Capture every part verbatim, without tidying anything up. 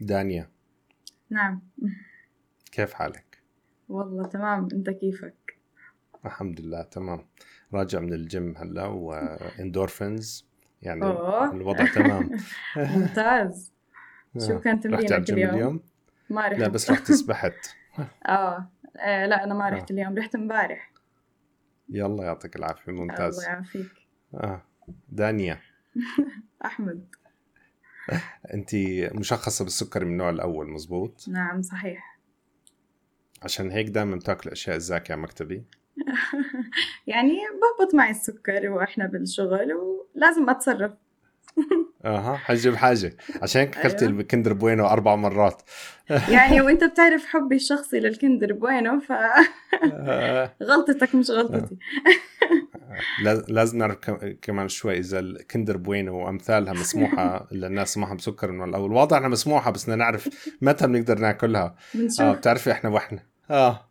دانيا. نعم. كيف حالك؟ والله تمام، أنت كيفك؟ الحمد لله تمام، راجع من الجيم هلا واندورفينز يعني أوه. الوضع تمام. ممتاز. شو كان تمرينك اليوم؟ اليوم؟ ما رحت. لا بس رحت سبحت. آه. آه لا أنا ما رحت آه. اليوم، رحت مبارح. يلا يعطيك العافية. ممتاز. الله يعافيك. آه دانيا. أحمد. أنت مشخصة بالسكري من النوع الأول، مزبوط؟ نعم صحيح. عشان هيك دائما بتاكل أشياء الزاكية مكتبي؟ يعني بهبط معي السكر وإحنا بالشغل ولازم أتصرف. أها حجب حاجة عشان كلت أيوة. الكندر بوينو أربع مرات. يعني وإنت بتعرف حبي الشخصي للكندر بوينو، فغلطتك مش غلطتي. لازم نعرف كمان شوي إذا الكندر بوينو وأمثالها مسموحة للناس معها بسكر من الأول. واضح أنها مسموحة بس نعرف متى بنقدر ناكلها. آه بتعرفي إحنا وإحنا آه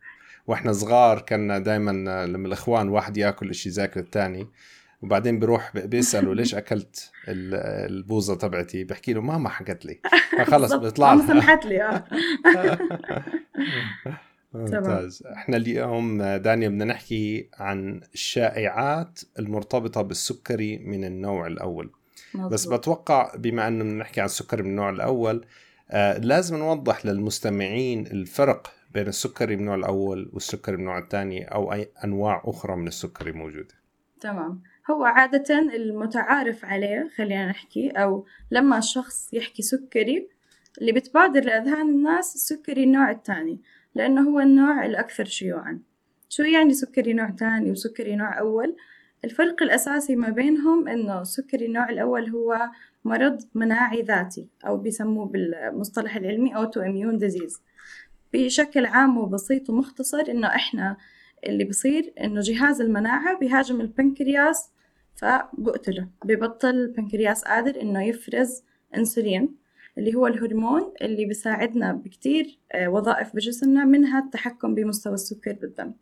وإحنا صغار كنا دايما لما الإخوان واحد يأكل إشي زاكي التاني، وبعدين بروح بيسأله ليش أكلت البوزة تبعتي، بحكي له ماما حكت لي، فخلص بيطلع لها سمحت لي. آه ممتاز. احنا اليوم دانيا بدنا نحكي عن الشائعات المرتبطة بالسكري من النوع الأول. مزبوط. بس بتوقع بما أنه بنحكي عن السكري من النوع الأول آه لازم نوضح للمستمعين الفرق بين السكري من النوع الأول والسكري من النوع الثاني أو أي أنواع أخرى من السكري موجودة. تمام. هو عادة المتعارف عليه، خلينا نحكي، أو لما الشخص يحكي سكري اللي بتبادر لأذهان الناس السكري النوع الثاني، لأنه هو النوع الأكثر شيوعاً. شو يعني سكري نوع ثاني وسكري نوع أول؟ الفرق الأساسي ما بينهم إنه سكري النوع الأول هو مرض مناعي ذاتي، أو بيسموه بالمصطلح العلمي Autoimmune Disease. بشكل عام وبسيط ومختصر إنه إحنا اللي بصير إنه جهاز المناعة بيهاجم البنكرياس فبقتله، ببطل البنكرياس قادر إنه يفرز أنسولين اللي هو الهرمون اللي بيساعدنا بكتير وظائف بجسمنا، منها التحكم بمستوى السكر بالدم.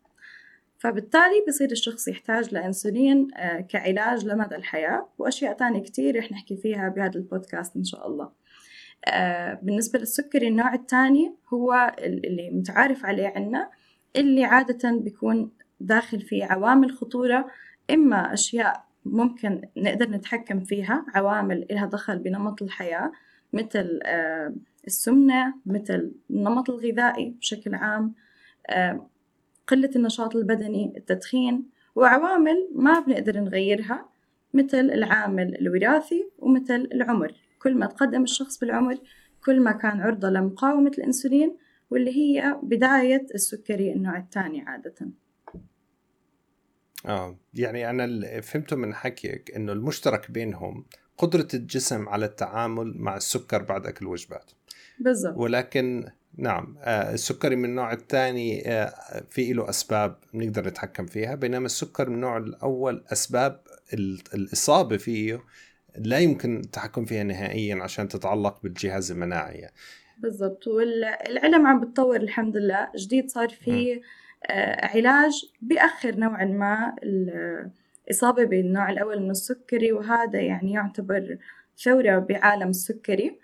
فبالتالي بصير الشخص يحتاج لأنسولين كعلاج لمدى الحياة، وأشياء تانية كتير رح نحكي فيها بهذا البودكاست إن شاء الله. بالنسبة للسكري النوع الثاني هو اللي متعارف عليه عنا، اللي عادة بيكون داخل فيه عوامل خطورة، إما أشياء ممكن نقدر نتحكم فيها، عوامل لها دخل بنمط الحياة مثل السمنة، مثل النمط الغذائي بشكل عام، قلة النشاط البدني، التدخين، وعوامل ما بنقدر نغيرها مثل العامل الوراثي ومثل العمر. كل ما تقدم الشخص بالعمر كل ما كان عرضة لمقاومة الأنسولين، واللي هي بداية السكري النوع الثاني عادة. آه يعني أنا فهمت من حكيك إنه المشترك بينهم قدرة الجسم على التعامل مع السكر بعد أكل الوجبات. بالضبط. ولكن نعم السكري من النوع الثاني في له أسباب نقدر نتحكم فيها، بينما السكر من النوع الأول أسباب الإصابة فيه لا يمكن التحكم فيها نهائيا عشان تتعلق بالجهاز المناعي. بالضبط. والعلم عم بتطور الحمد لله، جديد صار فيه علاج بأخر نوعا ما إصابة بالنوع الأول من السكري، وهذا يعني يعتبر ثورة بعالم السكري.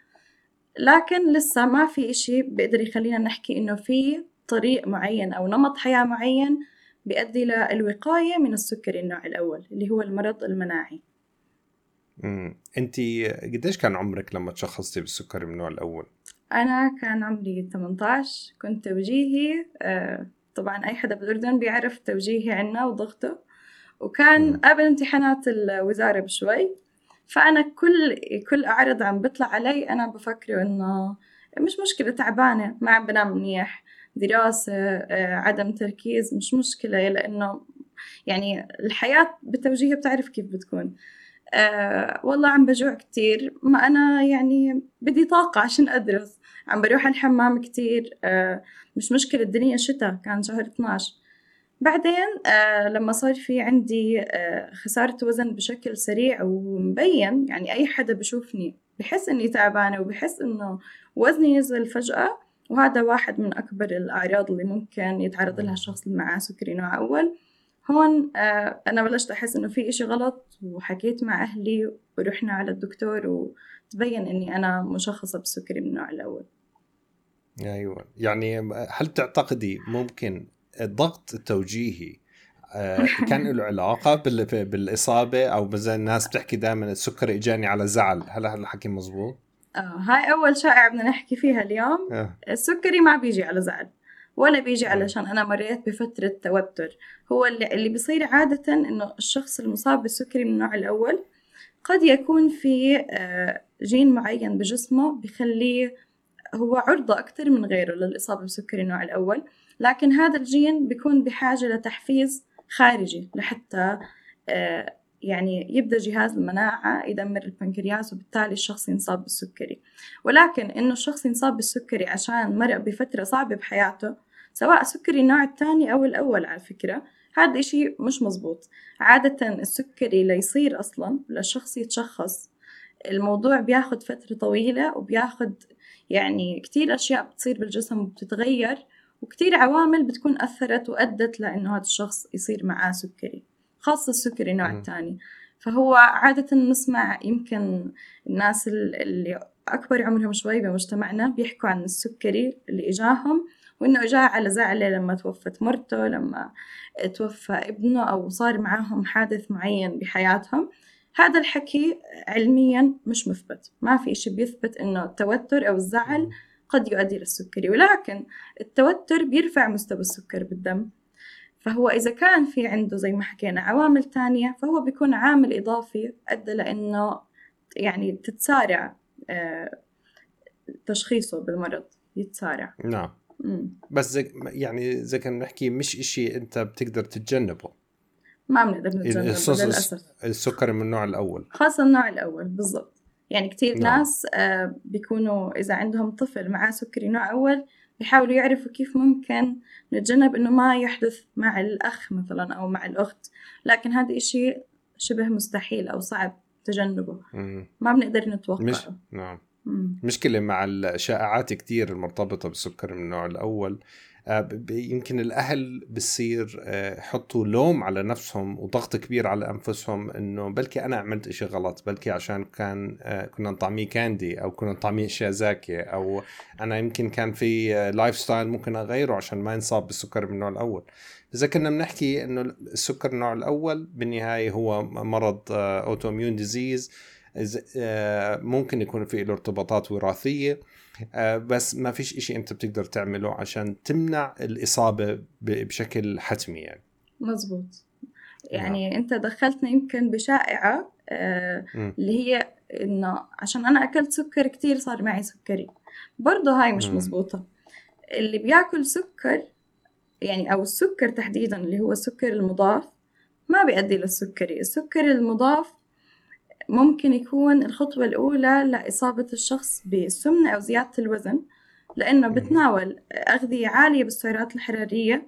لكن لسه ما في إشي بيقدر يخلينا نحكي إنه في طريق معين أو نمط حياة معين بيؤدي للوقاية من السكري النوع الأول اللي هو المرض المناعي. امم أنت قديش كان عمرك لما تشخصتي بالسكري من النوع الأول؟ أنا كان عمري ثمانية عشر، كنت توجيهي آه طبعا أي حدا بالأردن بيعرف توجيهي عنا وضغطه، وكان قبل امتحانات الوزارة بشوي، فأنا كل كل أعرض عم بطلع علي أنا بفكر إنه مش مشكلة، تعبانة ما عم بنام منيح، دراسة، عدم تركيز، مش مشكلة، لأنه يعني الحياة بالتوجيه بتعرف كيف بتكون. أه والله عم بجوع كتير، ما أنا يعني بدي طاقة عشان أدرس، عم بروح الحمام كتير، أه مش مشكلة، الدنيا شتاء، كان شهر اثناشر. بعدين آه لما صار في عندي آه خسارة وزن بشكل سريع ومبين، يعني أي حدا بشوفني بحس أني تعبانة وبحس أنه وزني نزل فجأة، وهذا واحد من أكبر الأعراض اللي ممكن يتعرض لها الشخص اللي معاه سكري نوع أول. هون آه أنا بلشت أحس أنه في إشي غلط، وحكيت مع أهلي ورحنا على الدكتور، وتبين أني أنا مشخصة بسكري من النوع الأول. أيوة. يعني هل تعتقدي ممكن الضغط التوجيهي كان له علاقة بالإصابة؟ أو مثلا الناس بتحكي دائما السكري إجاني على زعل، هل هذا الحكي مظبوط؟ آه هاي أول شائعة بدنا نحكي فيها اليوم. آه. السكري ما بيجي على زعل ولا بيجي علشان أنا مريت بفترة توتر. هو اللي, اللي بيصير عادة إنه الشخص المصاب بالسكري من النوع الأول قد يكون في جين معين بجسمه بيخليه هو عرضة أكتر من غيره للإصابة بالسكري النوع الأول، لكن هذا الجين بيكون بحاجة لتحفيز خارجي لحتى يعني يبدأ جهاز المناعة يدمر البنكرياس وبالتالي الشخص ينصاب بالسكري. ولكن إنه الشخص ينصاب بالسكري عشان مرق بفترة صعبة بحياته، سواء سكري النوع الثاني أو الأول، على فكرة هذا إشي مش مزبوط. عادة السكري ليصير أصلاً للشخص يتشخص الموضوع بياخد فترة طويلة، وبياخد يعني كتير أشياء بتصير بالجسم وبتتغير، وكتير عوامل بتكون أثرت وأدت لأنه هذا الشخص يصير معاه سكري، خاصة السكري نوع الثاني. فهو عادة نسمع يمكن الناس اللي أكبر عمرهم شوي بمجتمعنا بيحكوا عن السكري اللي إجاهم وإنه إجاه على زعله لما توفت مرته، لما توفى ابنه، أو صار معاهم حادث معين بحياتهم. هذا الحكي علمياً مش مثبت، ما في إشي بيثبت إنه التوتر أو الزعل قد يؤدي للسكري، ولكن التوتر بيرفع مستوى السكر بالدم. فهو إذا كان في عنده زي ما حكينا عوامل تانية، فهو بيكون عامل إضافي أدى لأنه يعني تتسارع آه تشخيصه بالمرض، يتسارع. نعم. مم. بس زي يعني زي كنا نحكي مش إشي أنت بتقدر تتجنبه، ما بنقدر نتجنبه للأسف. السكري من النوع الأول، خاصة النوع الأول بالضبط. يعني كتير نعم. ناس آه بيكونوا إذا عندهم طفل معاه سكري نوع أول بيحاولوا يعرفوا كيف ممكن نتجنب إنه ما يحدث مع الأخ مثلاً أو مع الأخت، لكن هذا إشي شبه مستحيل أو صعب تجنبه. مم. ما بنقدر نتوقعه. مش... نعم. مم. مشكلة مع الشائعات كتير المرتبطة بالسكر من النوع الأول. يمكن الأهل بصير حطوا لوم على نفسهم وضغط كبير على أنفسهم إنه بلكي أنا عملت إشي غلط، بلكي عشان كان كنا نطعميه كاندي أو كنا نطعميه أشياء زاكية، أو أنا يمكن كان في لايف ستايل ممكن أغيره عشان ما ينصاب بالسكر من النوع الأول. إذا كنا بنحكي إنه السكر النوع الأول بالنهاية هو مرض Autoimmune Disease، ممكن يكون فيه ارتباطات وراثية، بس ما فيش إشي أنت بتقدر تعمله عشان تمنع الإصابة بشكل حتمي. يعني مزبوط. يعني نعم. أنت دخلتنا يمكن بشائعة آه اللي هي إنه عشان أنا أكلت سكر كتير صار معي سكري، برضه هاي مش م. مزبوطة. اللي بيأكل سكر يعني أو السكر تحديدا اللي هو السكر المضاف ما بيؤدي للسكري. السكر المضاف ممكن يكون الخطوة الأولى لإصابة الشخص بالسمنة أو زيادة الوزن، لأنه بتناول أغذية عالية بالسعرات الحرارية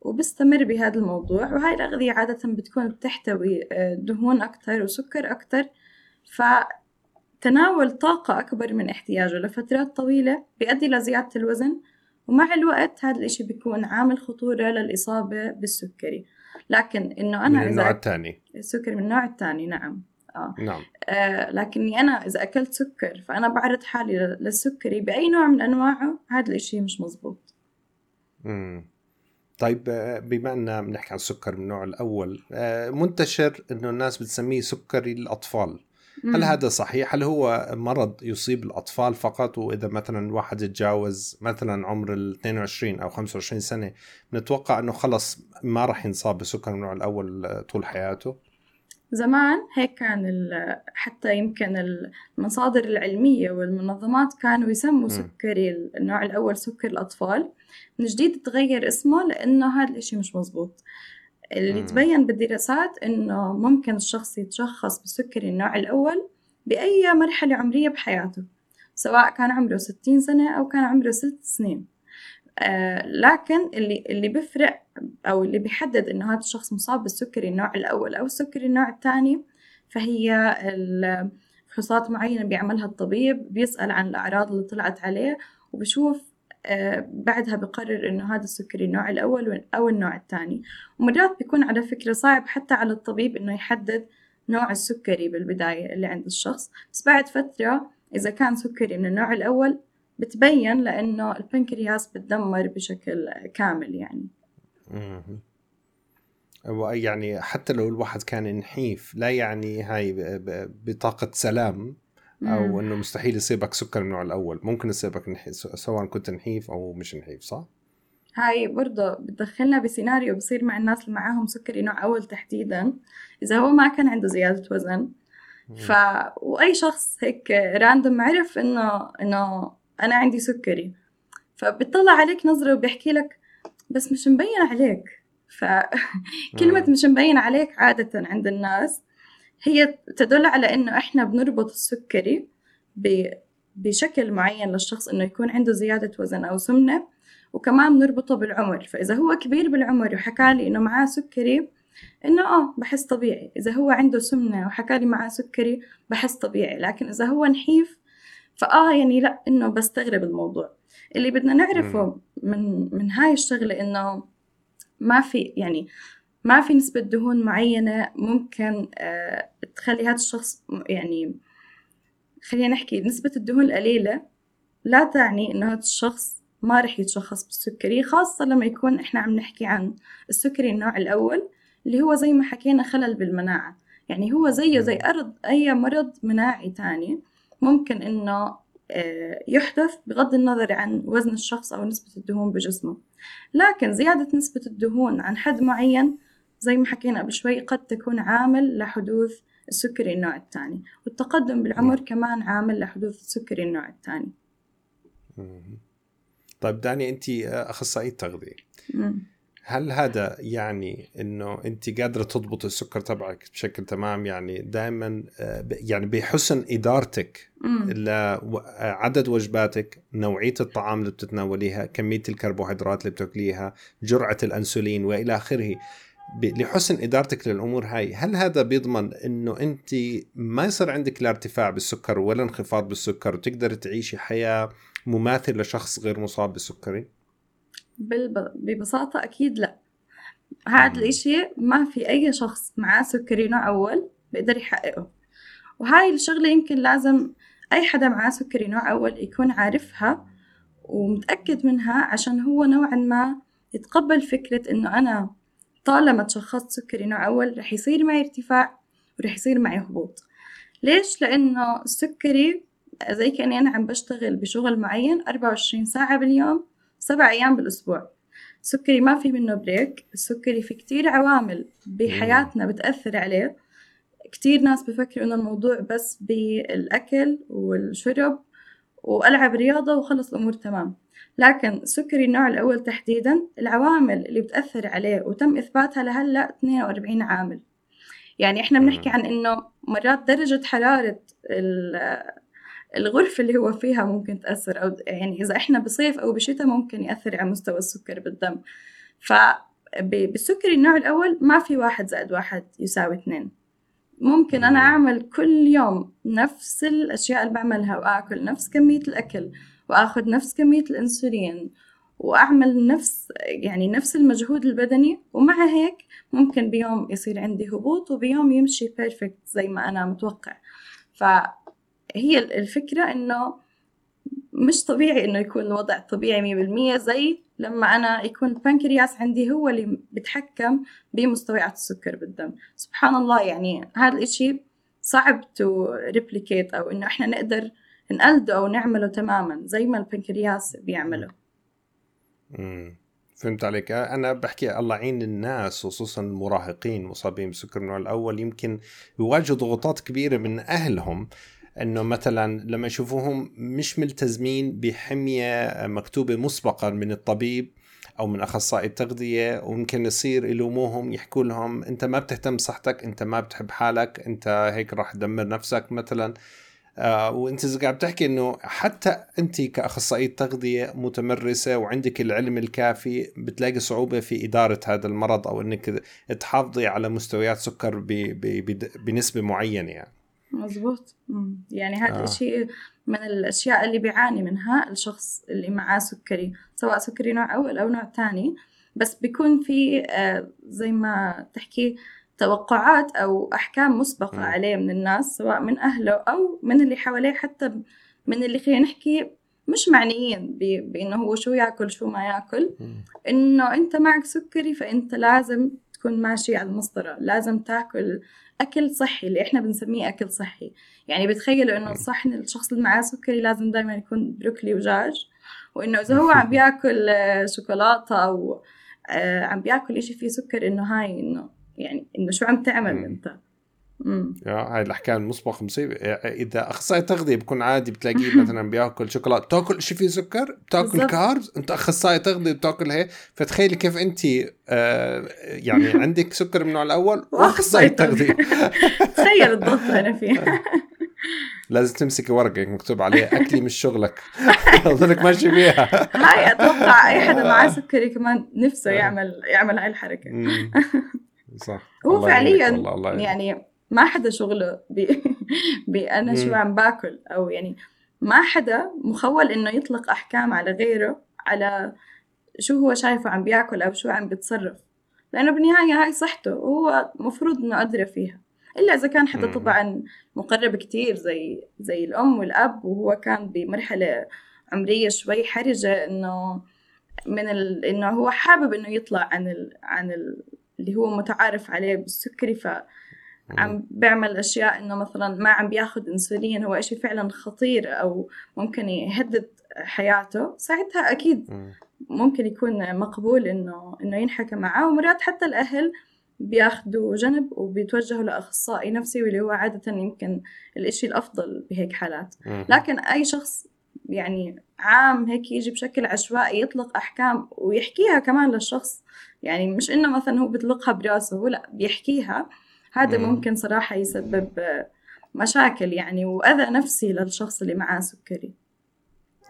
وبستمر بهذا الموضوع، وهاي الأغذية عادة بتكون بتحتوي دهون أكتر وسكر أكتر، فتناول طاقة أكبر من احتياجه لفترات طويلة بيؤدي لزيادة الوزن، ومع الوقت هذا الإشي بيكون عامل خطورة للإصابة بالسكري. لكن إنه أنا من النوع الثاني، السكر من النوع الثاني نعم. آه. نعم. آه لكني أنا إذا أكلت سكر فأنا بعرض حالي للسكري بأي نوع من أنواعه، هذا الإشي مش مزبوط. مم. طيب بما أننا بنحكي عن السكر من النوع الأول، آه منتشر أنه الناس بتسميه سكري الأطفال. مم. هل هذا صحيح؟ هل هو مرض يصيب الأطفال فقط، وإذا مثلا واحد يتجاوز مثلا عمر اثنين وعشرين أو خمسة وعشرين سنة نتوقع أنه خلص ما رح ينصاب بسكر من النوع الأول طول حياته؟ زمان هيك كان، حتى يمكن المصادر العلمية والمنظمات كانوا يسموا سكري النوع الأول سكر الأطفال. من جديد تغير اسمه لأنه هذا الإشي مش مزبوط. اللي تبين بالدراسات أنه ممكن الشخص يتشخص بسكري النوع الأول بأي مرحلة عمرية بحياته، سواء كان عمره ستين سنة أو كان عمره ست سنين. آه لكن اللي اللي بفرق أو اللي بيحدد إنه هذا الشخص مصاب بالسكري النوع الأول أو السكري النوع الثاني، فهي الفحوصات معينة بيعملها الطبيب، بيسأل عن الأعراض اللي طلعت عليه وبشوف آه بعدها بقرر إنه هذا السكري النوع الأول أو النوع الثاني. ومرات بيكون على فكرة صعب حتى على الطبيب إنه يحدد نوع السكري بالبداية اللي عند الشخص، بس بعد فترة إذا كان سكري من النوع الأول بتبين لأنه البنكرياس بتدمر بشكل كامل يعني. يعني حتى لو الواحد كان نحيف لا يعني هاي بطاقة سلام أو أنه مستحيل يصيبك سكر النوع الأول، ممكن يصيبك نحيف سواء كنت نحيف أو مش نحيف، صح؟ هاي برضه بتدخلنا بسيناريو بصير مع الناس اللي معاهم سكري نوع أول تحديدا، إذا هو ما كان عنده زيادة وزن ف... وأي شخص هيك راندم عرف إنه إنه أنا عندي سكري، فبتطلع عليك نظرة وبيحكي لك بس مش مبين عليك. فكلمة مش مبين عليك عادة عند الناس هي تدل على إنه إحنا بنربط السكري ب... بشكل معين للشخص، إنه يكون عنده زيادة وزن أو سمنة، وكمان بنربطه بالعمر. فإذا هو كبير بالعمر وحكالي إنه معاه سكري إنه آه بحس طبيعي، إذا هو عنده سمنة وحكالي معاه سكري بحس طبيعي، لكن إذا هو نحيف فآه يعني لأ، إنه بستغرب الموضوع. اللي بدنا نعرفه من من هاي الشغلة إنه ما في يعني ما في نسبة دهون معينة ممكن آه تخلي هذا الشخص، يعني خلينا نحكي نسبة الدهون القليلة لا تعني إنه هذا الشخص ما رح يتشخص بالسكري، خاصة لما يكون إحنا عم نحكي عن السكري النوع الأول اللي هو زي ما حكينا خلل بالمناعة. يعني هو زيه زي أرض أي مرض مناعي تاني ممكن إنه يحدث بغض النظر عن وزن الشخص أو نسبة الدهون بجسمه، لكن زيادة نسبة الدهون عن حد معين زي ما حكينا قبل شوي قد تكون عامل لحدوث السكري النوع الثاني، والتقدم بالعمر كمان عامل لحدوث السكري النوع الثاني. طيب دانيا، أنت أخصائية تغذية، هل هذا يعني إنه أنت قادرة تضبط السكر تبعك بشكل تمام؟ يعني دائما يعني بحسن إدارتك لعدد وجباتك، نوعية الطعام اللي بتتناوليها، كمية الكربوهيدرات اللي بتاكليها، جرعة الأنسولين وإلى آخره، لحسن إدارتك للأمور هاي، هل هذا بيضمن إنه أنت ما يصير عندك لا ارتفاع بالسكر ولا انخفاض بالسكر، وتقدر تعيشي حياة مماثل لشخص غير مصاب بالسكري؟ ببساطة أكيد لا. هذا الإشي ما في أي شخص معاه سكري نوع أول بيقدر يحققه، وهاي الشغلة يمكن لازم أي حدا معاه سكري نوع أول يكون عارفها ومتأكد منها، عشان هو نوعا ما يتقبل فكرة إنه أنا طالما تشخصت سكري نوع أول رح يصير معي ارتفاع ورح يصير معي هبوط. ليش؟ لأنه السكري زي كأني أنا عم بشتغل بشغل معين أربعة وعشرين ساعة باليوم، سبع أيام بالأسبوع. السكري ما في منه بريك، السكري في كتير عوامل بحياتنا بتأثر عليه. كتير ناس بفكروا إنه الموضوع بس بالأكل والشرب وألعب رياضة وخلص الأمور تمام، لكن سكري النوع الأول تحديداً العوامل اللي بتأثر عليه وتم إثباتها لهلأ اثنين وأربعين عامل. يعني إحنا بنحكي عن إنه مرات درجة حرارة الغرفة اللي هو فيها ممكن تأثر، أو يعني إذا إحنا بصيف أو بشتاء ممكن يأثر على مستوى السكر بالدم. فبالسكري النوع الأول ما في واحد زائد واحد يساوي اثنين. ممكن أنا أعمل كل يوم نفس الأشياء اللي بعملها، وأكل نفس كمية الأكل، وأخذ نفس كمية الأنسولين، وأعمل نفس يعني نفس المجهود البدني، ومع هيك ممكن بيوم يصير عندي هبوط وبيوم يمشي بيرفكت زي ما أنا متوقع. ف هي الفكرة إنه مش طبيعي إنه يكون الوضع طبيعي مية بالمية، زي لما أنا يكون البنكرياس عندي هو اللي بتحكم بمستويات السكر بالدم. سبحان الله، يعني هذا الإشي صعب تو ريبليكيت أو إنه إحنا نقدر نقلده أو نعمله تماماً زي ما البنكرياس بيعمله. امم فهمت عليك. أنا بحكي الله عين الناس، خصوصاً المراهقين مصابين بسكر النوع الأول يمكن يواجهوا ضغوطات كبيرة من أهلهم، انه مثلا لما يشوفوهم مش ملتزمين بحمية مكتوبة مسبقا من الطبيب او من اخصائي التغذية، وممكن يصير يلوموهم، يحكوا لهم انت ما بتهتم بصحتك، انت ما بتحب حالك، انت هيك راح تدمر نفسك مثلا. آه وانت زي قاعد بتحكي انه حتى انت كاخصائي تغذية متمرسة وعندك العلم الكافي بتلاقي صعوبة في ادارة هذا المرض، او انك تحافظي على مستويات سكر ب ب ب بنسبة معينة يعني. مظبوط. يعني هذا آه. الشيء من الأشياء اللي بيعاني منها الشخص اللي معاه سكري، سواء سكري نوع أول أو نوع تاني، بس بيكون في آه زي ما تحكي توقعات أو أحكام مسبقة م. عليه من الناس، سواء من أهله أو من اللي حواليه، حتى من اللي خلينا نحكي مش معنيين بأنه هو شو يأكل شو ما يأكل، إنه أنت معك سكري فأنت لازم تكون ماشي على المسطرة، لازم تأكل أكل صحي اللي إحنا بنسميه أكل صحي. يعني بتخيلوا إنه الصحن الشخص اللي معاه سكري لازم دايما يكون بروكلي وجاج، وإنه إذا هو عم بيأكل شوكولاتة أو عم بيأكل إشي فيه سكر إنه هاي إنه يعني إنه شو عم تعمل مم. أنت امم هاي الحكايه المصبغ مصيبه. اذا اخصائي تغذيه بكون عادي بتلاقيه مثلا بياكل شوكولاته، تاكل شيء فيه سكر، تاكل كاربز، انت اخصائي تغذيه بتاكل هي. فتخيلي كيف انت آه يعني عندك سكر من النوع الاول واخصائي تغذيه. تخيل الضغط انا فيها. لازم تمسكي ورقه مكتوب عليها اكلي مش شغلك. اظنك ماشي بيها. هاي اتوقع اي حدا معاه سكري كمان نفسه يعمل يعمل هاي الحركه. صح، هو فعليا يعني ما حدا شغله بأنا شو عم باكل، أو يعني ما حدا مخول إنه يطلق أحكام على غيره على شو هو شايفه عم بيأكل أو شو عم بيتصرف، لأنه بالنهاية هاي صحته وهو مفروض إنه أدرى فيها، إلا إذا كان حدا طبعا مقرب كتير زي زي الأم والأب، وهو كان بمرحلة عمرية شوي حرجة إنه من ال... إنه هو حابب إنه يطلع عن ال... عن ال... اللي هو متعارف عليه بالسكري، ف عم بعمل أشياء إنه مثلاً ما عم بياخد إنسولين، هو إشي فعلاً خطير أو ممكن يهدد حياته، ساعتها أكيد ممكن يكون مقبول إنه إنه ينحكى معه. ومرات حتى الأهل بياخدوا جنب وبيتوجهوا لأخصائي نفسي، واللي هو عادة يمكن الإشي الأفضل بهيك حالات. لكن أي شخص يعني عام هيك يجي بشكل عشوائي يطلق أحكام ويحكيها كمان للشخص، يعني مش إنه مثلاً هو بيطلقها براسه، لا بيحكيها، هذا ممكن صراحة يسبب مشاكل يعني وأذى نفسي للشخص اللي معاه سكري.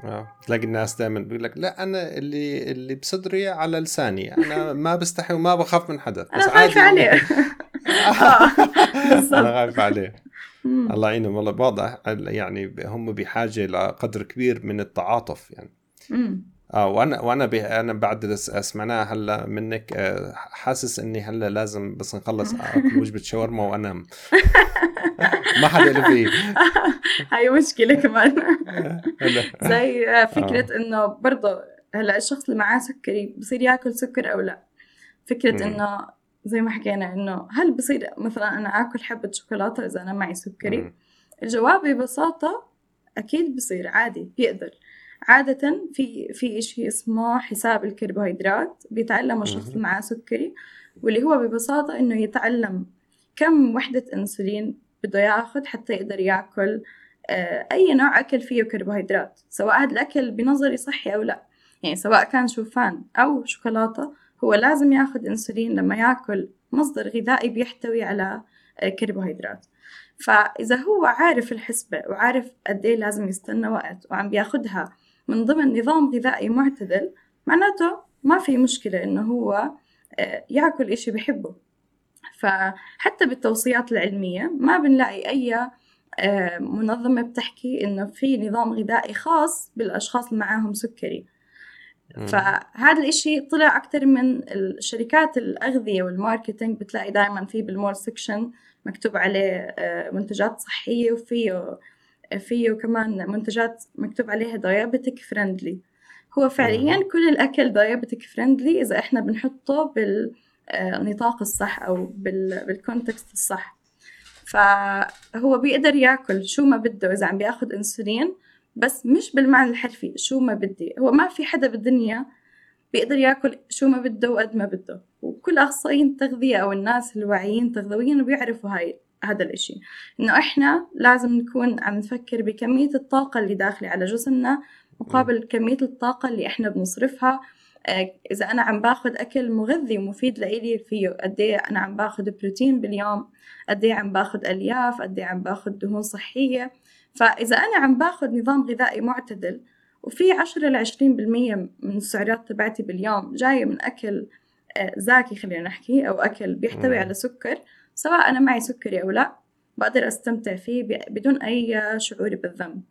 آه. تلاقي الناس دائما بيقول لك لا أنا اللي اللي بصدري على لساني، أنا ما بستحي وما بخاف من حدا. أنا خايف عليه. أنا خايف عليه. الله يعينهم والله. واضح يعني هم بحاجة لقدر كبير من التعاطف يعني. آه وأنا وأنا أنا بعد سمعناها هلا منك، آه حاسس إني هلا لازم بس نخلص أكل وجبة شاورما وأنام. ما حدا اللي فيه. هاي مشكلة كمان. زي فكرة آه. إنه برضه هلا الشخص اللي معاه سكري بصير يأكل سكر أو لا، فكرة م. إنه زي ما حكينا إنه هل بصير مثلا أنا أكل حبة شوكولاتة إذا أنا معي سكري؟ م. الجواب ببساطة أكيد بصير، عادي بيقدر. عادة في في شيء اسمه حساب الكربوهيدرات بيتعلمه الشخص معاه سكري، واللي هو ببساطة إنه يتعلم كم وحدة أنسولين بده يأخذ حتى يقدر يأكل أي نوع أكل فيه كربوهيدرات، سواء هذا الأكل بنظري صحي أو لا. يعني سواء كان شوفان أو شوكولاتة، هو لازم يأخذ أنسولين لما يأكل مصدر غذائي بيحتوي على كربوهيدرات. فإذا هو عارف الحسبة وعارف قد إيه لازم يستنى وقت وعم بيأخذها من ضمن نظام غذائي معتدل، معناته ما في مشكلة إنه هو يأكل إشي بحبه. فحتى بالتوصيات العلمية ما بنلاقي أي منظمة بتحكي إنه في نظام غذائي خاص بالأشخاص اللي معاهم سكري. فهذا الإشي طلع أكتر من الشركات الأغذية والماركتينج، بتلاقي دائما فيه بالمور سكشن مكتوب عليه منتجات صحية، وفيه فيه كمان منتجات مكتوب عليها دايابتك فريندلي. هو فعليا كل الأكل دايابتك فريندلي إذا إحنا بنحطه بالنطاق الصح أو بالكونتكست الصح. فهو بيقدر يأكل شو ما بده إذا عم بيأخذ أنسولين، بس مش بالمعنى الحرفي شو ما بدي. هو ما في حدا بالدنيا بيقدر يأكل شو ما بده وقد ما بده، وكل أخصائيين التغذية أو الناس الواعيين تغذويين وبيعرفوا هاي هذا الاشي، انه احنا لازم نكون عم نفكر بكمية الطاقة اللي داخلة على جسمنا مقابل كمية الطاقة اللي احنا بنصرفها. اذا انا عم باخد اكل مغذي ومفيد لإلي، فيه قد ايه انا عم باخد بروتين باليوم، قد ايه عم باخد الياف، قد ايه عم باخد دهون صحية. فاذا انا عم باخد نظام غذائي معتدل وفي عشرة ل عشرين بالمية من السعرات تبعتي باليوم جاية من اكل زاكي خلينا نحكي، او اكل بيحتوي على سكر، سواء أنا معي سكري أو لا، بقدر أستمتع فيه بدون أي شعور بالذنب.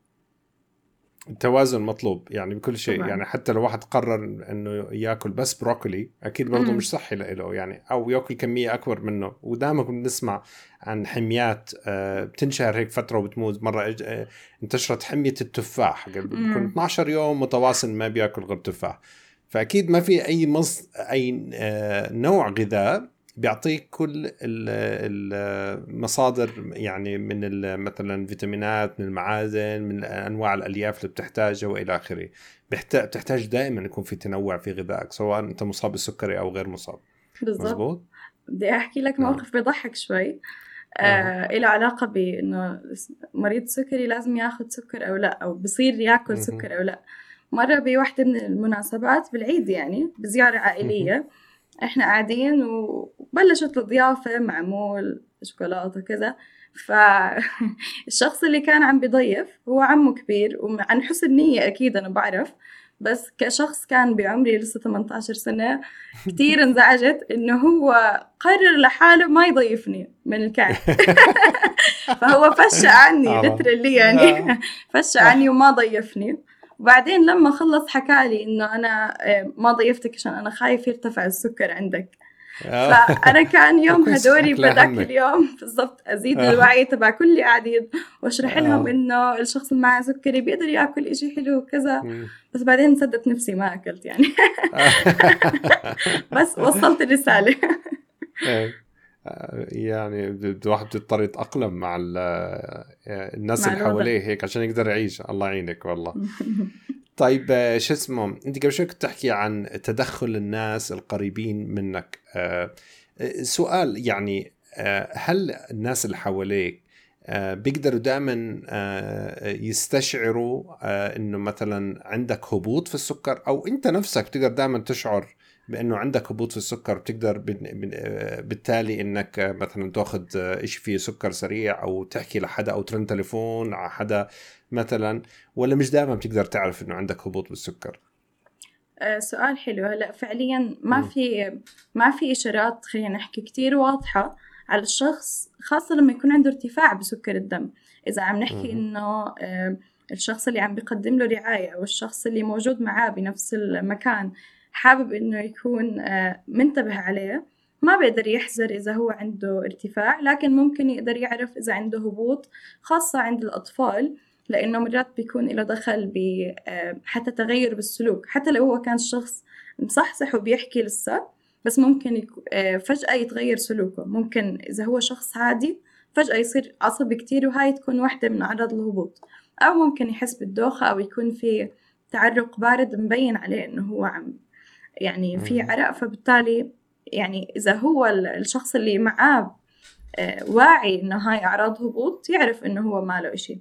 التوازن مطلوب يعني بكل شيء طبعاً. يعني حتى لو واحد قرر انه ياكل بس بروكولي اكيد برضه مش صحي له يعني، او ياكل كميه اكبر منه. ودائما كنا نسمع عن حميات بتنشهر هيك فتره وبتموت. مره انتشرت حميه التفاح قبل كنت اثنا عشر يوم متواصل ما بياكل غير تفاح. فاكيد ما في اي مص... اي نوع غذاء بيعطيك كل المصادر يعني من مثلا فيتامينات، من المعادن، من انواع الالياف اللي بتحتاجها والى اخره. بتحتاج دائما يكون في تنوع في غذائك سواء انت مصاب بالسكري او غير مصاب. بالضبط. بدي احكي لك موقف آه. بيضحك شوي آه. آه. له علاقه بانه مريض سكري لازم ياخذ سكر او لا، او بصير ياكل م-م. سكر او لا. مره بوحده من المناسبات بالعيد يعني بزياره عائليه م-م. احنا قاعدين وبلشت الضيافه معمول شوكولاته كذا، فالشخص اللي كان عم بيضيف هو عمه كبير وعن حسن نيه اكيد انا بعرف، بس كشخص كان بعمري لسه ثمانية عشر سنه كثير انزعجت انه هو قرر لحاله ما يضيفني من الكعك فهو فش عني لترلي يعني فش عني وما ضيفني. وبعدين لما خلص حكى لي إنه أنا ما ضيفتك عشان أنا خايف يرتفع السكر عندك. فأنا كان يوم هدوري بدك اليوم بالضبط أزيد الوعي تبع كل قاعدين وأشرح لهم إنه الشخص اللي معه سكري بيقدر يأكل إشي حلو كذا، بس بعدين صدقت نفسي ما أكلت يعني بس وصلت الرسالة يعني الواحد بيضطر يتأقلم مع الناس اللي حواليه هيك عشان يقدر يعيش. الله يعينك والله طيب شو اسمه، انت قبل شوي كنت تحكي عن تدخل الناس القريبين منك. سؤال يعني هل الناس اللي حواليك بيقدروا دائما يستشعروا انه مثلا عندك هبوط في السكر، او انت نفسك بتقدر دائما تشعر بأنه عندك هبوط في السكر بتقدر بالتالي أنك مثلا تأخذ إشي فيه سكر سريع أو تحكي لحدا أو ترن تليفون على حدا مثلا، ولا مش دائما بتقدر تعرف أنه عندك هبوط بالسكر؟ سؤال حلو. هلأ فعليا ما في ما في إشارات خلينا نحكي كتير واضحة على الشخص، خاصة لما يكون عنده ارتفاع بسكر الدم. إذا عم نحكي أنه الشخص اللي عم بيقدم له رعاية أو الشخص اللي موجود معاه بنفس المكان حابب إنه يكون منتبه عليه، ما بيقدر يحذر إذا هو عنده ارتفاع، لكن ممكن يقدر يعرف إذا عنده هبوط، خاصة عند الأطفال، لأنه مرات بيكون له دخل حتى تغير بالسلوك. حتى لو هو كان شخص مصحصح وبيحكي لسه، بس ممكن فجأة يتغير سلوكه. ممكن إذا هو شخص عادي فجأة يصير عصبي كتير، وهاي تكون واحدة من أعراض الهبوط. أو ممكن يحس بالدوخة، أو يكون في تعرق بارد مبين عليه إنه هو عم يعني في عرق. فبالتالي يعني إذا هو الشخص اللي معاه واعي إنه هاي أعراض هبوط يعرف إنه هو ما له إشي.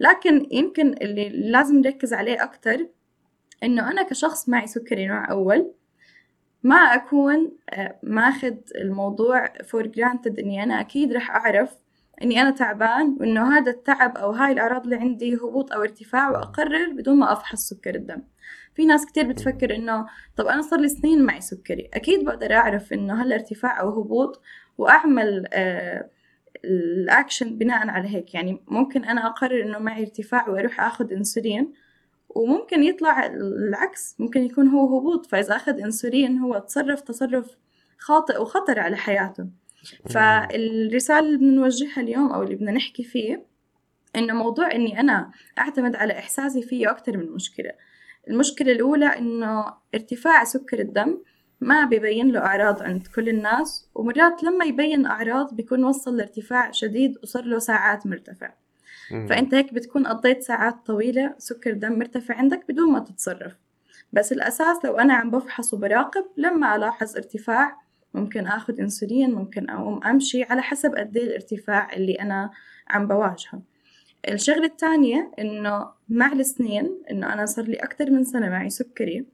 لكن يمكن اللي لازم نركز عليه أكتر إنه أنا كشخص معي سكري نوع أول ما أكون ماخد الموضوع for granted، إني أنا أكيد رح أعرف إني أنا تعبان وإنه هذا التعب أو هاي الأعراض اللي عندي هبوط أو ارتفاع، وأقرر بدون ما أفحص سكر الدم. في ناس كتير بتفكر إنه طب أنا صار لي سنين معي سكري أكيد بقدر أعرف إنه هل ارتفاع أو هبوط، وأعمل آه الأكشن بناء على هيك. يعني ممكن أنا أقرر إنه معي ارتفاع وأروح أخذ إنسولين، وممكن يطلع العكس، ممكن يكون هو هبوط. فإذا أخذ إنسولين هو تصرف تصرف خاطئ وخطر على حياته. فالرسالة اللي بنوجهها اليوم أو اللي بدنا نحكي فيه إنه موضوع إني أنا أعتمد على إحساسي فيه أكتر من مشكلة. المشكلة الأولى إنه ارتفاع سكر الدم ما بيبين له أعراض عند كل الناس، ومرات لما يبين أعراض بيكون وصل لارتفاع شديد وصار له ساعات مرتفع. مم. فأنت هيك بتكون قضيت ساعات طويلة سكر دم مرتفع عندك بدون ما تتصرف. بس الأساس لو أنا عم بفحص وبراقب، لما ألاحظ ارتفاع ممكن أخذ إنسولين، ممكن أقوم أمشي على حسب قد ايه الارتفاع اللي أنا عم بواجهه. الشغلة الثانية إنه مع السنين، إنه أنا صار لي أكتر من سنة معي سكري،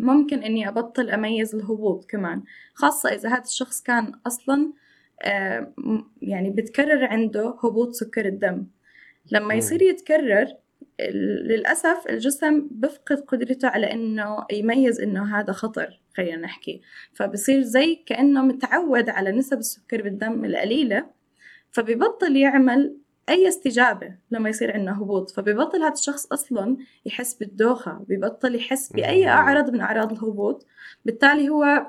ممكن إني أبطل أميز الهبوط كمان، خاصة إذا هذا الشخص كان أصلاً آه يعني بتكرر عنده هبوط سكر الدم. لما يصير يتكرر للأسف الجسم بفقد قدرته على إنه يميز إنه هذا خطر، خلينا نحكي. فبصير زي كأنه متعود على نسب السكر بالدم القليلة، فبيبطل يعمل أي استجابة لما يصير عندنا هبوط. فبيبطل هذا الشخص أصلاً يحس بالدوخة، بيبطل يحس بأي أعراض من أعراض الهبوط، بالتالي هو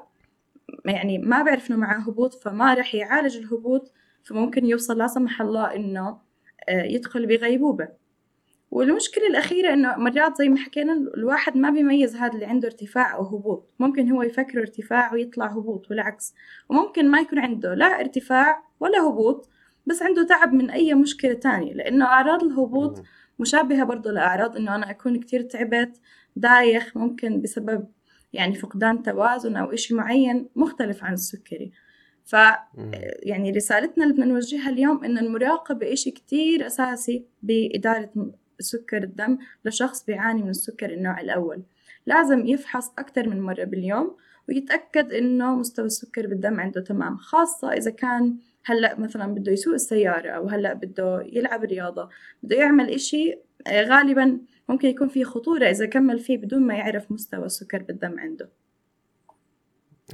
يعني ما بعرف إنه معه هبوط فما رح يعالج الهبوط، فممكن يوصل لا سمح الله إنه يدخل بغيبوبة. والمشكلة الأخيرة إنه مرات زي ما حكينا الواحد ما بيميز هذا اللي عنده ارتفاع أو هبوط، ممكن هو يفكر ارتفاع ويطلع هبوط والعكس، وممكن ما يكون عنده لا ارتفاع ولا هبوط بس عنده تعب من أي مشكلة تانية، لأنه أعراض الهبوط مشابهة برضو لأعراض إنه أنا أكون كتير تعبت دايخ، ممكن بسبب يعني فقدان توازن أو إشي معين مختلف عن السكري. ف يعني رسالتنا اللي بنوجهها اليوم إن المراقبة إشي كتير أساسي بإدارة سكر الدم لشخص بيعاني من السكر النوع الأول. لازم يفحص أكتر من مرة باليوم ويتأكد إنه مستوى السكر بالدم عنده تمام، خاصة إذا كان هلأ مثلا بده يسوق السيارة أو هلأ بده يلعب رياضة، بده يعمل إشي غالبا ممكن يكون فيه خطورة إذا كمل فيه بدون ما يعرف مستوى السكر بالدم عنده.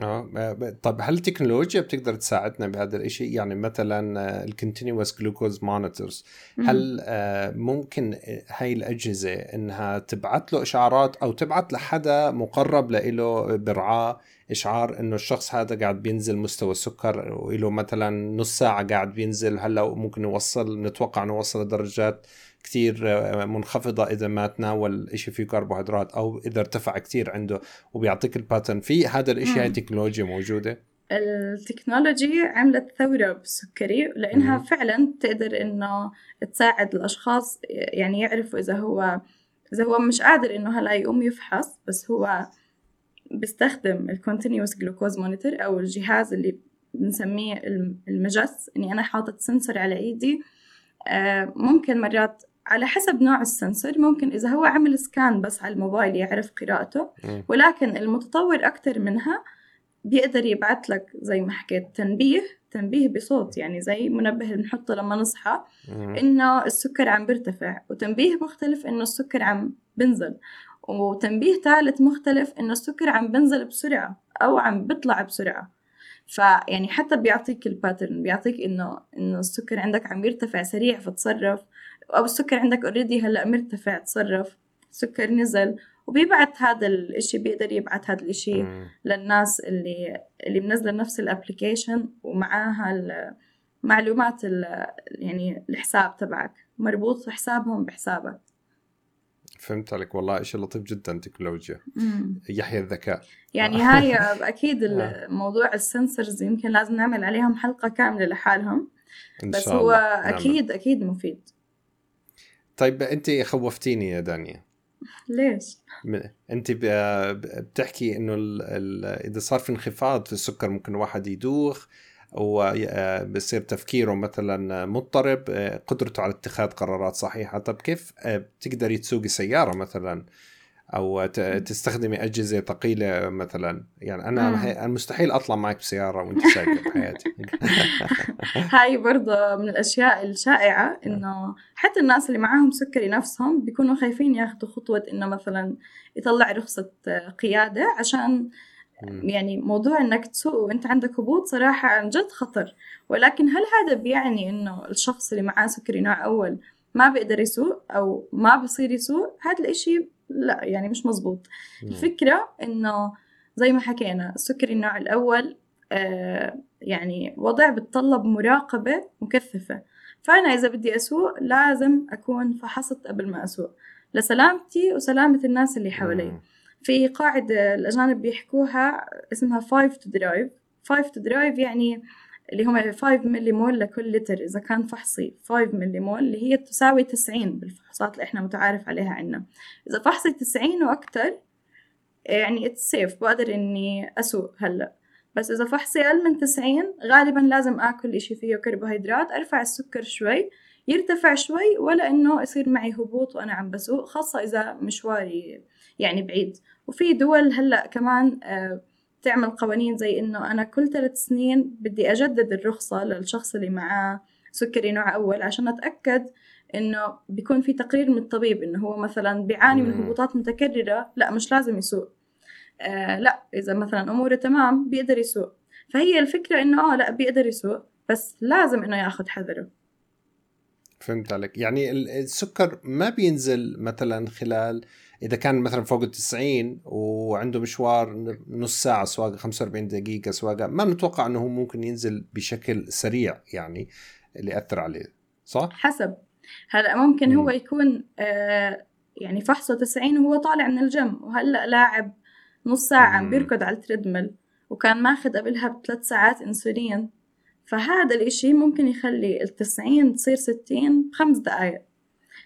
آه طب هل التكنولوجيا بتقدر تساعدنا بهذا الشيء؟ يعني مثلا الكونتينيوس جلوكوز مونيتورز، هل آه ممكن هاي الأجهزة إنها تبعت له إشعارات أو تبعت لحدا مقرب له برعاه إشعار إنه الشخص هذا قاعد بينزل مستوى السكر وإله مثلا نص ساعة قاعد بينزل، هلا ممكن نوصل نتوقع نوصل درجات كتير منخفضة إذا ما تناول إشي فيه كربوهيدرات أو إذا ارتفع كتير عنده، وبيعطيك الباترن في هذا الإشي. هاي التكنولوجيا موجودة، التكنولوجيا عملت ثورة بالسكري لأنها مم. فعلا تقدر إنه تساعد الأشخاص يعني يعرفوا إذا هو إذا هو مش قادر إنه هلا يقوم يفحص، بس هو بيستخدم الكونتينيوس جلوكوز مونيتور أو الجهاز اللي بنسميه المجس، إني أنا حاطت سنسور على إيدي. ممكن مرات على حسب نوع السنسور، ممكن إذا هو عمل سكان بس على الموبايل يعرف قراءته، ولكن المتطور أكتر منها بيقدر يبعث لك زي ما حكيت تنبيه تنبيه بصوت، يعني زي منبه بنحطه لما نصحى إنه السكر عم بيرتفع، وتنبيه مختلف إنه السكر عم بنزل، وتنبيه ثالث مختلف إنه السكر عم بنزل بسرعة أو عم بطلع بسرعة. فيعني حتى بيعطيك الباترن، بيعطيك إنه إنه السكر عندك عم يرتفع سريع فتصرف، أو السكر عندك أوريدي هلأ مرتفع تصرف، سكر نزل، وبيبعت هذا الإشي، بيقدر يبعت هذا الإشي للناس اللي اللي منزل نفس الابليكيشن ومعاها معلومات يعني الحساب تبعك مربوط حسابهم بحسابك. فهمت عليك، والله إشي لطيف جدا تكنولوجيا يحيى الذكاء يعني. هاي أكيد الموضوع السنسرز يمكن لازم نعمل عليهم حلقة كاملة لحالهم، بس هو أكيد أكيد مفيد. طيب أنت خوفتيني يا دانيا. ليش؟ أنت بتحكي إنه إذا صار في انخفاض في السكر ممكن واحد يدوخ وبيصير تفكيره مثلا مضطرب، قدرته على اتخاذ قرارات صحيحة. طب كيف بتقدري تسوقي سيارة مثلا أو تستخدمي أجهزة ثقيلة مثلا؟ يعني أنا مستحيل أطلع معك بسيارة وأنت سايقة بحياتي. هاي برضه من الأشياء الشائعة إنه حتى الناس اللي معاهم سكري نفسهم بيكونوا خايفين ياخدوا خطوة إنه مثلا يطلع رخصة قيادة، عشان يعني موضوع إنك تسوق وإنت عندك هبوط صراحة عن جد خطر. ولكن هل هذا بيعني إنه الشخص اللي معاه سكري نوع أول ما بيقدر يسوق أو ما بيصير يسوق؟ هذا الإشي لا، يعني مش مزبوط. الفكرة إنه زي ما حكينا السكري النوع الأول آه يعني وضع بتطلب مراقبة مكثفة، فأنا إذا بدي أسوق لازم أكون فحصت قبل ما أسوق لسلامتي وسلامة الناس اللي حوالي. في قاعدة الأجانب بيحكوها اسمها five to drive five to drive، يعني اللي هم five millimole لكل لتر. إذا كان فحصي five millimole اللي هي تساوي تسعين بالفحوصات اللي إحنا متعارف عليها عنا، إذا فحصي تسعين وأكتر يعني it's safe بقدر إني أسوق هلأ. بس إذا فحصي أقل من تسعين غالباً لازم أكل إشي فيه كربوهيدرات، أرفع السكر شوي يرتفع شوي، ولا إنه يصير معي هبوط وأنا عم بسوق، خاصة إذا مشواري يعني بعيد. وفي دول هلأ كمان آه تعمل قوانين زي إنه أنا كل ثلاث سنين بدي أجدد الرخصة للشخص اللي معاه سكري نوع أول، عشان أتأكد إنه بيكون في تقرير من الطبيب إنه هو مثلاً بيعاني من هبوطات متكررة لا مش لازم يسوق، آه لا إذا مثلاً أموره تمام بيقدر يسوق. فهي الفكرة إنه آه لا بيقدر يسوق بس لازم إنه يأخذ حذره. فهمت عليك. يعني السكر ما بينزل مثلا خلال إذا كان مثلا فوق التسعين وعنده مشوار نص ساعة سواقة خمسة وأربعين دقيقة سواقة، ما نتوقع أنه ممكن ينزل بشكل سريع يعني اللي يأثر عليه، صح؟ حسب هلأ ممكن مم. هو يكون آه يعني فحصه تسعين وهو طالع من الجيم، وهلأ لاعب نص ساعة مم. بيركض على التريدميل وكان ماخد قبلها بثلاث ساعات انسولين، فهذا الاشي ممكن يخلي التسعين تصير ستين بخمس دقائق.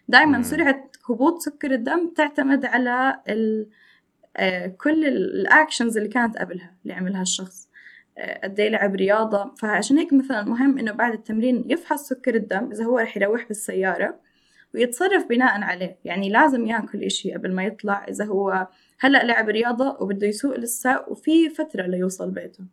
دائما سرعة هبوط سكر الدم تعتمد على كل الاكشنز اللي كانت قبلها اللي عملها الشخص، قد ايه لعب رياضة. فعشان هيك مثلا مهم انه بعد التمرين يفحص سكر الدم اذا هو رح يروح بالسيارة ويتصرف بناء عليه. يعني لازم ياكل اشي قبل ما يطلع اذا هو هلأ لعب رياضة وبده يسوق لسه وفي فترة ليوصل بيته،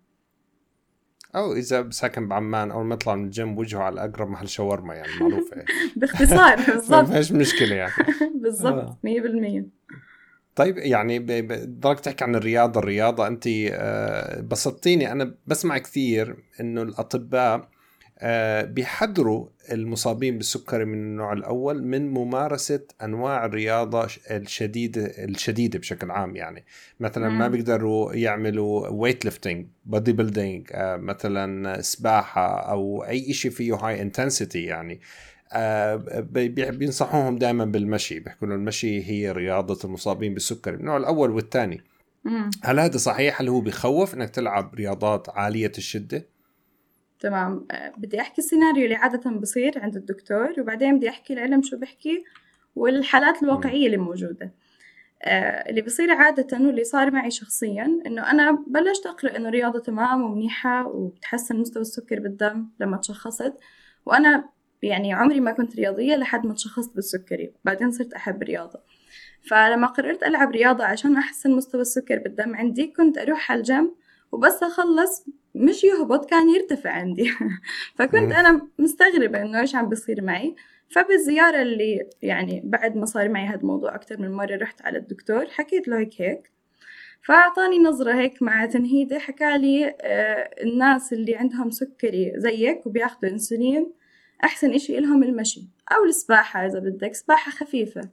أو إذا ساكن بعمان أو ما يطلع من الجيم وجهه على أقرب محل شاورما، يعني معروفة إيه. باختصار بالضبط. ما فيش مشكلة يعني. بالضبط مية بالمية. طيب يعني بدك تحكي عن الرياضة، الرياضة أنت بسطتيني. أنا بسمع كثير إنه الأطباء بيحذروا المصابين بالسكري من النوع الأول من ممارسة أنواع الرياضة الشديدة الشديدة بشكل عام. يعني مثلا ما بيقدروا يعملوا ويت ليفتنج، بودي بيلدينج، مثلا سباحة أو أي شيء فيه هاي انتنسيتي. يعني بينصحوهم دائما بالمشي، بيحكوا لهم المشي هي رياضة المصابين بالسكري النوع الأول والثاني. هل هذا صحيح؟ هل هو بيخوف إنك تلعب رياضات عالية الشدة؟ تمام، بدي أحكي السيناريو اللي عادة بصير عند الدكتور، وبعدين بدي أحكي العلم شو بحكي والحالات الواقعية اللي موجودة. آه اللي بصير عادة واللي صار معي شخصيا إنه أنا بلشت أقرأ إنه الرياضة تمام ومنيحة وبتحسن مستوى السكر بالدم لما تشخصت، وأنا يعني عمري ما كنت رياضية لحد ما تشخصت بالسكري، بعدين صرت أحب الرياضة. فلما قررت ألعب رياضة عشان أحسن مستوى السكر بالدم عندي، كنت أروح على الجيم وبس أخلص مش يهبط كان يرتفع عندي. فكنت أنا مستغربة إنه إيش عم بيصير معي. فبالزيارة اللي يعني بعد ما صار معي هذا الموضوع أكتر من مرة، رحت على الدكتور حكيت له هيك هيك، فأعطاني نظرة هيك مع تنهيدة، حكى لي آه الناس اللي عندهم سكري زيك وبياخدوا إنسولين أحسن إشي إلهم المشي أو السباحة، إذا بدك سباحة خفيفة،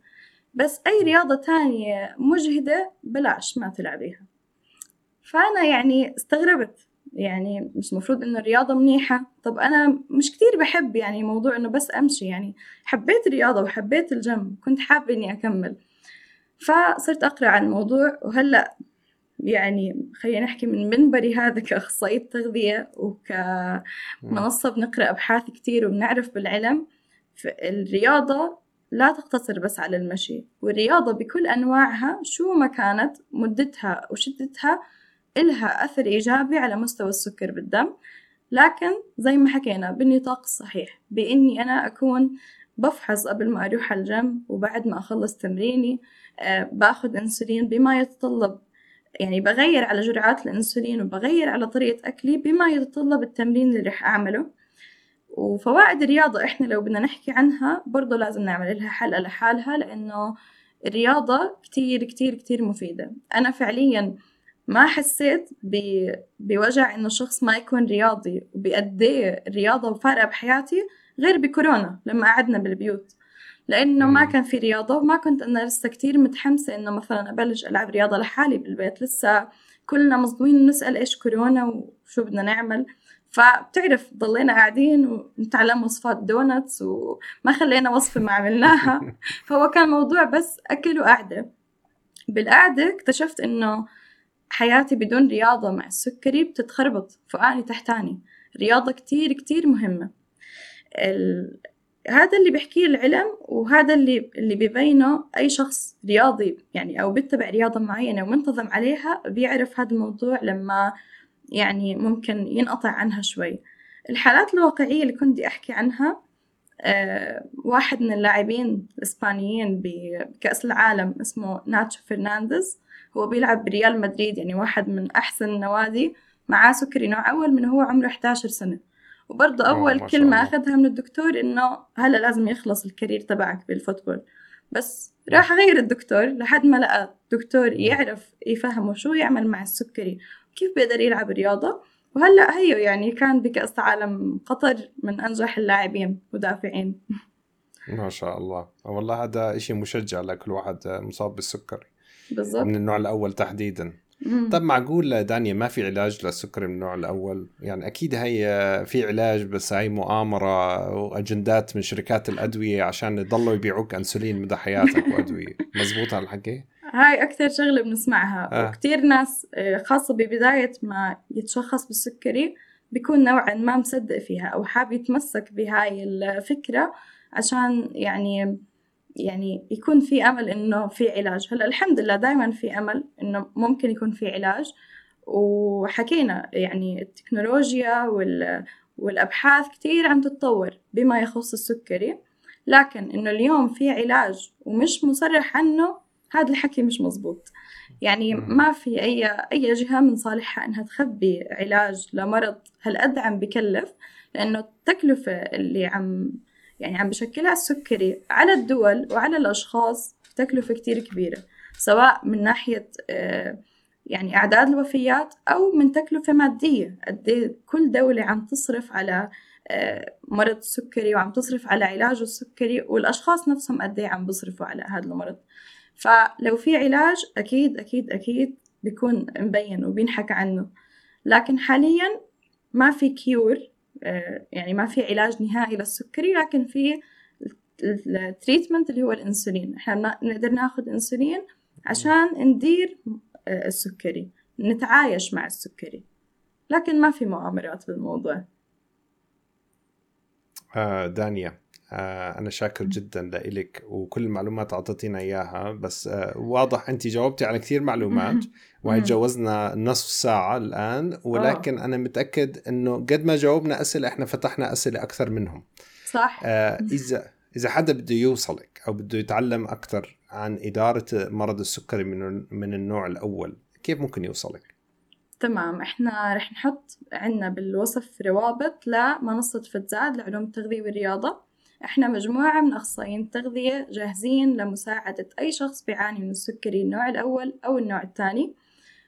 بس أي رياضة تانية مجهدة بلاش ما تلعبيها. فأنا يعني استغربت، يعني مش مفروض إنه الرياضة منيحة؟ طب أنا مش كتير بحب يعني موضوع إنه بس أمشي، يعني حبيت الرياضة وحبيت الجيم، كنت حابة إني أكمل. فصرت أقرأ عن الموضوع، وهلأ يعني خلينا نحكي من منبري هذا كأخصائية تغذية وكمنصة بنقرأ أبحاث كتير وبنعرف بالعلم الرياضة لا تقتصر بس على المشي، والرياضة بكل أنواعها شو ما كانت مدتها وشدتها إلها أثر إيجابي على مستوى السكر بالدم، لكن زي ما حكينا بالنطاق الصحيح، بإني أنا أكون بفحص قبل ما أروح على الجيم، وبعد ما أخلص تمريني بأخذ إنسولين بما يتطلب، يعني بغير على جرعات الإنسولين وبغير على طريقة أكلي بما يتطلب التمرين اللي رح أعمله. وفوائد الرياضة إحنا لو بدنا نحكي عنها برضو لازم نعمل لها حلقة لحالها، لأنه الرياضة كتير كتير كتير مفيدة. أنا فعلياً ما حسيت بوجع إنه شخص ما يكون رياضي، وبقديه الرياضة وفارقة بحياتي غير بكورونا لما قعدنا بالبيوت، لأنه ما كان في رياضة، وما كنت أنا لسه كتير متحمسة إنه مثلا أبلش ألعب رياضة لحالي بالبيت، لسه كلنا مصدومين نسأل إيش كورونا وشو بدنا نعمل. فبتعرف ضلينا قاعدين ونتعلم وصفات دونتس وما خلينا وصفة ما عملناها. فهو كان موضوع بس أكل وقعدة. بالقعدة اكتشفت إنه حياتي بدون رياضة مع السكري بتتخربط فوقاني تحتاني. رياضة كتير كتير مهمة. ال... هذا اللي بحكيه العلم، وهذا اللي اللي بيبينه أي شخص رياضي يعني أو بيتبع رياضة معينة ومنتظم عليها، بيعرف هذا الموضوع لما يعني ممكن ينقطع عنها شوي. الحالات الواقعية اللي كنت أحكي عنها، أه واحد من اللاعبين الإسبانيين بكأس العالم اسمه ناتشو فرنانديز، هو بيلعب بريال مدريد، يعني واحد من أحسن النوادي، معاه سكري نوع أول من هو عمره إحدى عشرة سنة. وبرضه أول كلمة أخذها من الدكتور إنه هلا لازم يخلص الكارير تبعك بالفوتبول، بس راح غير الدكتور لحد ما لقى دكتور يعرف يفهمه شو يعمل مع السكري كيف بيقدر يلعب الرياضة. وهلأ هيو يعني كان بكأس عالم قطر من أنجح اللاعبين ودافعين. ما شاء الله. والله هذا إشي مشجع لكل واحد مصاب بالسكري بالضبط من النوع الأول تحديدا. مم. طب معقول دانيا ما في علاج للسكري من النوع الأول؟ يعني أكيد هي في علاج، بس هي مؤامرة وأجندات من شركات الأدوية عشان يضلوا يبيعوك أنسولين مدى حياتك وأدوية. مزبوط هالحكي؟ هاي أكثر شغلة بنسمعها. آه. وكتير ناس خاصة ببداية ما يتشخص بالسكري بيكون نوعا ما مصدق فيها أو حاب يتمسك بهاي الفكرة عشان يعني يعني يكون في أمل إنه في علاج. هلا الحمد لله دائما في أمل إنه ممكن يكون في علاج، وحكينا يعني التكنولوجيا وال والأبحاث كتير عم تتطور بما يخص السكري، لكن إنه اليوم في علاج ومش مصرح عنه هذا الحكي مش مزبوط. يعني ما في أي أي جهة من صالحها إنها تخبي علاج لمرض هالقد عم بكلف، لأنه التكلفة اللي عم يعني عم بشكلها السكري على الدول وعلى الأشخاص تكلفة كتير كبيرة، سواء من ناحية يعني أعداد الوفيات أو من تكلفة مادية. قد كل دولة عم تصرف على مرض السكري وعم تصرف على علاج السكري، والأشخاص نفسهم قد عم بصرفوا على هذا المرض. فلو في علاج أكيد أكيد أكيد بيكون مبين وبينحكى عنه، لكن حاليا ما في كيور، يعني ما في علاج نهائي للسكري، لكن في التريتمنت اللي هو الانسولين. احنا نقدر ناخذ انسولين عشان ندير السكري، نتعايش مع السكري، لكن ما في مؤامرات بالموضوع. آه دانيا، آه أنا شاكر جدا لإلك وكل المعلومات أعطتينا إياها، بس آه واضح أنت جاوبتي على كثير معلومات وجاوزنا نصف ساعة الآن، ولكن أوه. أنا متأكد أنه قد ما جاوبنا أسئلة إحنا فتحنا أسئلة أكثر منهم. صح. آه إذا إذا حدا بده يوصلك أو بده يتعلم أكثر عن إدارة مرض السكري من من النوع الأول، كيف ممكن يوصلك؟ تمام، إحنا رح نحط عنا بالوصف روابط لمنصة فتزاد لعلوم التغذية والرياضة. إحنا مجموعة من أخصائيين التغذية جاهزين لمساعدة أي شخص بيعاني من السكري النوع الأول أو النوع الثاني،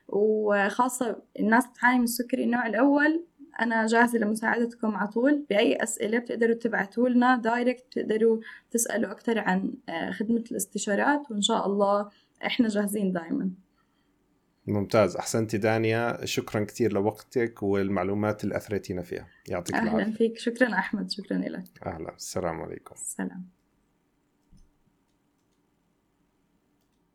وخاصة الناس بتعاني من السكري النوع الأول. أنا جاهزة لمساعدتكم على طول بأي أسئلة، بتقدروا تبعتوا لنا دايركت، بتقدروا تسألوا أكثر عن خدمة الاستشارات، وإن شاء الله إحنا جاهزين دائما. ممتاز، أحسنتي دانيا، شكرا كثير لوقتك والمعلومات اللي أثرتينا فيها، يعطيك العافية. أهلا فيك، شكرا أحمد، شكرا لك. أهلا، السلام عليكم. السلام.